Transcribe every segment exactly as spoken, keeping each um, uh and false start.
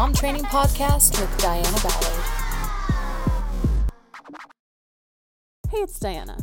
Mom Training Podcast with Diana Ballard. Hey, it's Diana.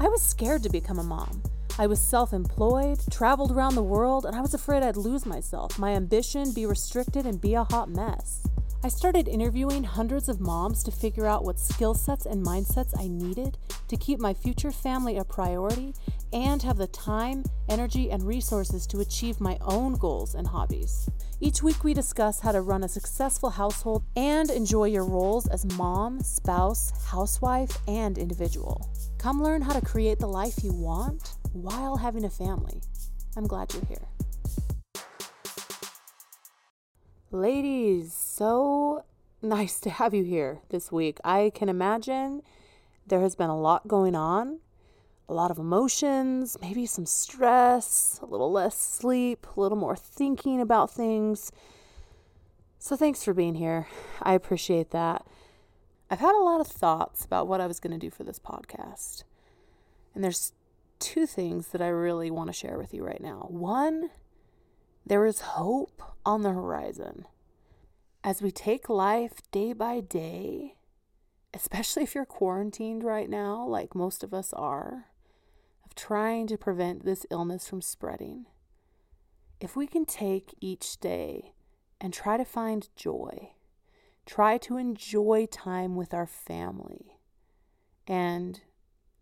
I was scared to become a mom. I was self-employed, traveled around the world, and I was afraid I'd lose myself, my ambition, be restricted, and be a hot mess. I started interviewing hundreds of moms to figure out what skill sets and mindsets I needed to keep my future family a priority and have the time, energy, and resources to achieve my own goals and hobbies. Each week we discuss how to run a successful household and enjoy your roles as mom, spouse, housewife, and individual. Come learn how to create the life you want while having a family. I'm glad you're here. Ladies, so nice to have you here this week. I can imagine there has been a lot going on, a lot of emotions, maybe some stress, a little less sleep, a little more thinking about things. So thanks for being here. I appreciate that. I've had a lot of thoughts about what I was going to do for this podcast. And there's two things that I really want to share with you right now. One, there is hope on the horizon. As we take life day by day, especially if you're quarantined right now, like most of us are, of trying to prevent this illness from spreading, if we can take each day and try to find joy, try to enjoy time with our family and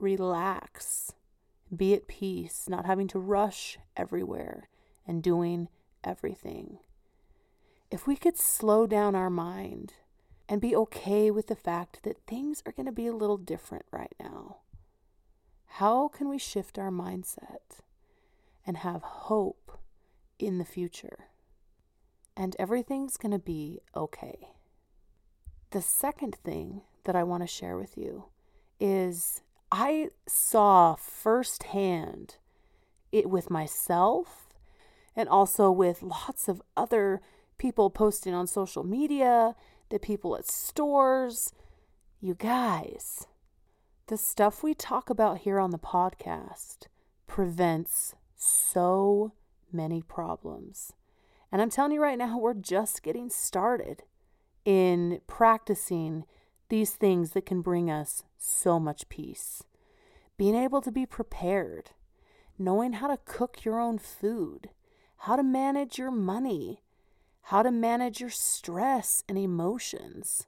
relax, be at peace, not having to rush everywhere and doing everything. If we could slow down our mind and be okay with the fact that things are going to be a little different right now, how can we shift our mindset and have hope in the future? And everything's going to be okay. The second thing that I want to share with you is I saw firsthand it with myself and also with lots of other people posting on social media, the people at stores. You guys, the stuff we talk about here on the podcast prevents so many problems. And I'm telling you right now, we're just getting started in practicing these things that can bring us so much peace. Being able to be prepared, knowing how to cook your own food, how to manage your money, how to manage your stress and emotions.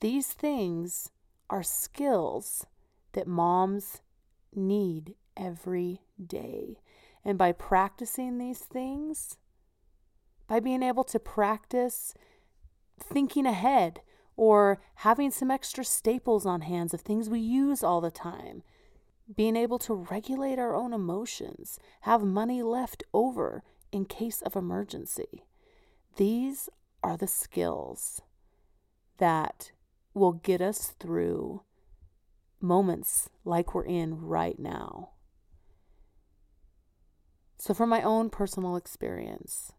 These things are skills that moms need every day. And by practicing these things, by being able to practice thinking ahead, or having some extra staples on hands of things we use all the time, being able to regulate our own emotions, have money left over in case of emergency. These are the skills that will get us through moments like we're in right now. So from my own personal experience,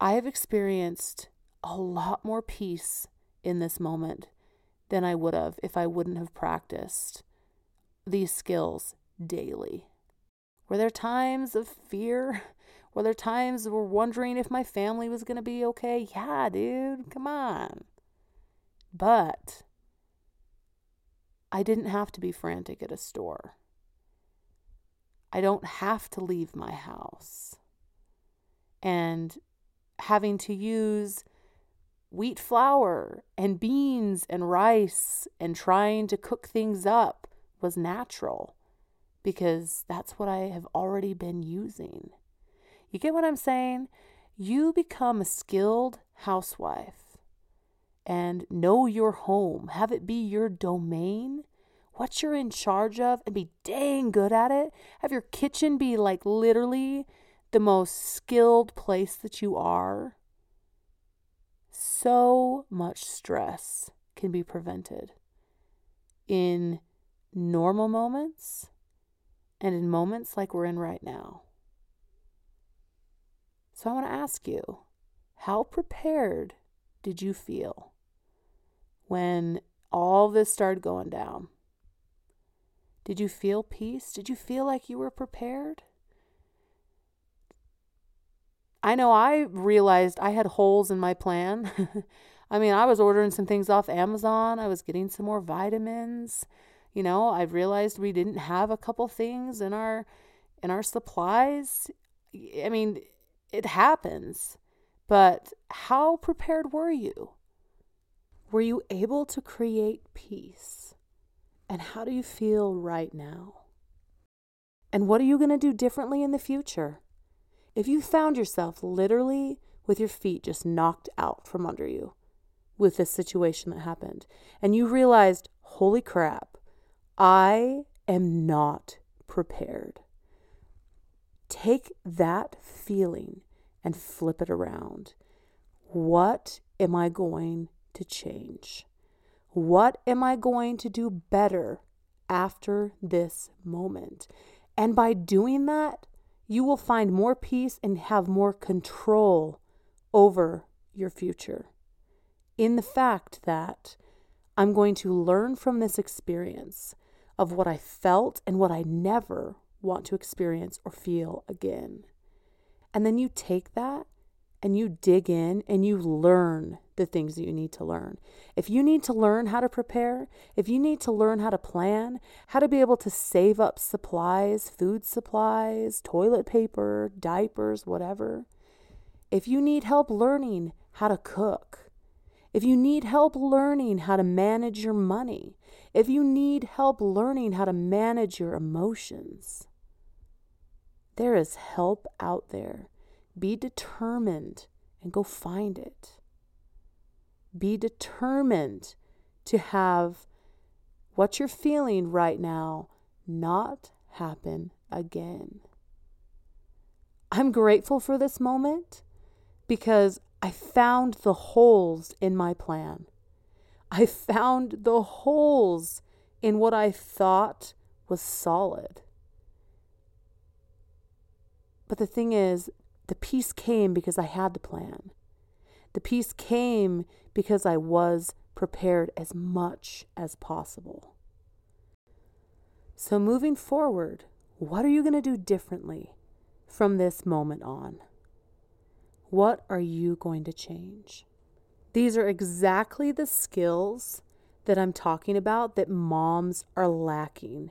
I have experienced a lot more peace in this moment than I would have if I wouldn't have practiced these skills daily. Were there times of fear? Were there times where wondering if my family was going to be okay? Yeah, dude, come on. But I didn't have to be frantic at a store. I don't have to leave my house. And having to use wheat flour and beans and rice and trying to cook things up was natural because that's what I have already been using. You get what I'm saying? You become a skilled housewife and know your home. Have it be your domain, what you're in charge of, and be dang good at it. Have your kitchen be like literally the most skilled place that you are. So much stress can be prevented in normal moments and in moments like we're in right now. So I want to ask you, how prepared did you feel when all this started going down? Did you feel peace? Did you feel like you were prepared? I know I realized I had holes in my plan. I mean, I was ordering some things off Amazon. I was getting some more vitamins. You know, I realized we didn't have a couple things in our in our supplies. I mean, it happens. But how prepared were you? Were you able to create peace? And how do you feel right now? And what are you going to do differently in the future? If you found yourself literally with your feet just knocked out from under you with this situation that happened, and you realized, holy crap, I am not prepared. Take that feeling and flip it around. What am I going to change? What am I going to do better after this moment? And by doing that, you will find more peace and have more control over your future. In the fact that I'm going to learn from this experience of what I felt and what I never want to experience or feel again. And then you take that and you dig in and you learn the things that you need to learn. If you need to learn how to prepare, if you need to learn how to plan, how to be able to save up supplies, food supplies, toilet paper, diapers, whatever. If you need help learning how to cook, if you need help learning how to manage your money, if you need help learning how to manage your emotions, there is help out there. Be determined and go find it. Be determined to have what you're feeling right now not happen again. I'm grateful for this moment because I found the holes in my plan. I found the holes in what I thought was solid. But the thing is, the peace came because I had the plan. The peace came because I was prepared as much as possible. So moving forward, what are you going to do differently from this moment on? What are you going to change? These are exactly the skills that I'm talking about that moms are lacking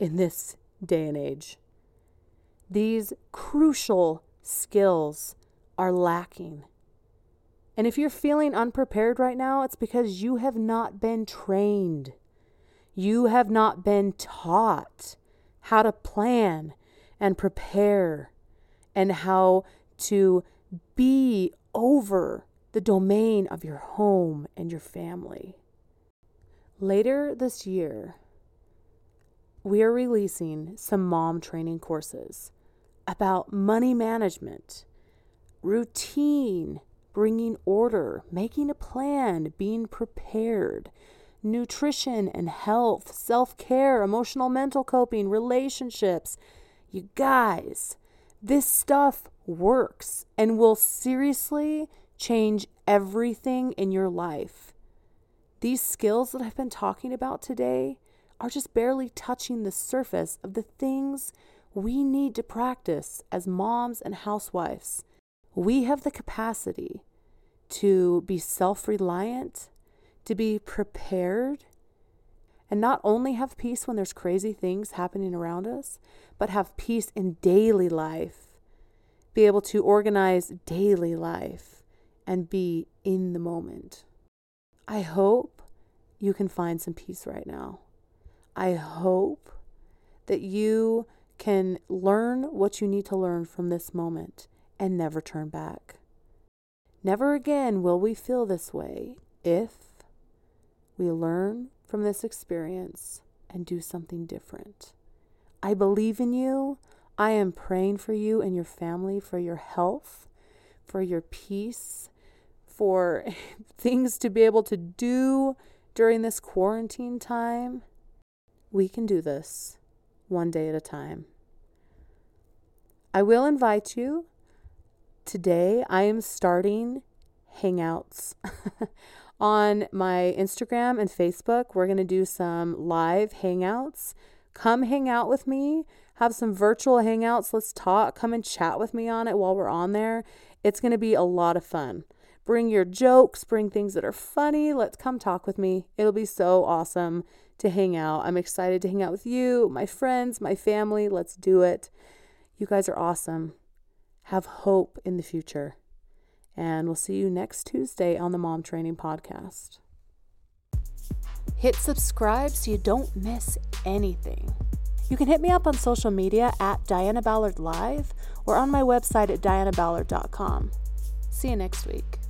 in this day and age. These crucial skills are lacking. And if you're feeling unprepared right now, it's because you have not been trained. You have not been taught how to plan and prepare and how to be over the domain of your home and your family. Later this year, we are releasing some mom training courses about money management, routine, bringing order, making a plan, being prepared, nutrition and health, self-care, emotional, mental coping, relationships. You guys, this stuff works and will seriously change everything in your life. These skills that I've been talking about today are just barely touching the surface of the things we need to practice as moms and housewives. We have the capacity to be self-reliant, to be prepared, and not only have peace when there's crazy things happening around us, but have peace in daily life, be able to organize daily life, and be in the moment. I hope you can find some peace right now. I hope that you can learn what you need to learn from this moment. And never turn back. Never again will we feel this way if we learn from this experience and do something different. I believe in you. I am praying for you and your family, for your health, for your peace, for things to be able to do during this quarantine time. We can do this one day at a time. I will invite you. Today, I am starting Hangouts on my Instagram and Facebook. We're going to do some live Hangouts. Come hang out with me. have some virtual hangouts. Let's talk. Come and chat with me on it while we're on there. It's going to be a lot of fun. Bring your jokes. Bring things that are funny. Let's come talk with me. It'll be so awesome to hang out. I'm excited to hang out with you, my friends, my family. Let's do it. You guys are awesome. Have hope in the future. And we'll see you next Tuesday on the Mom Training Podcast. Hit subscribe so you don't miss anything. You can hit me up on social media at Diana Ballard Live or on my website at diana ballard dot com. See you next week.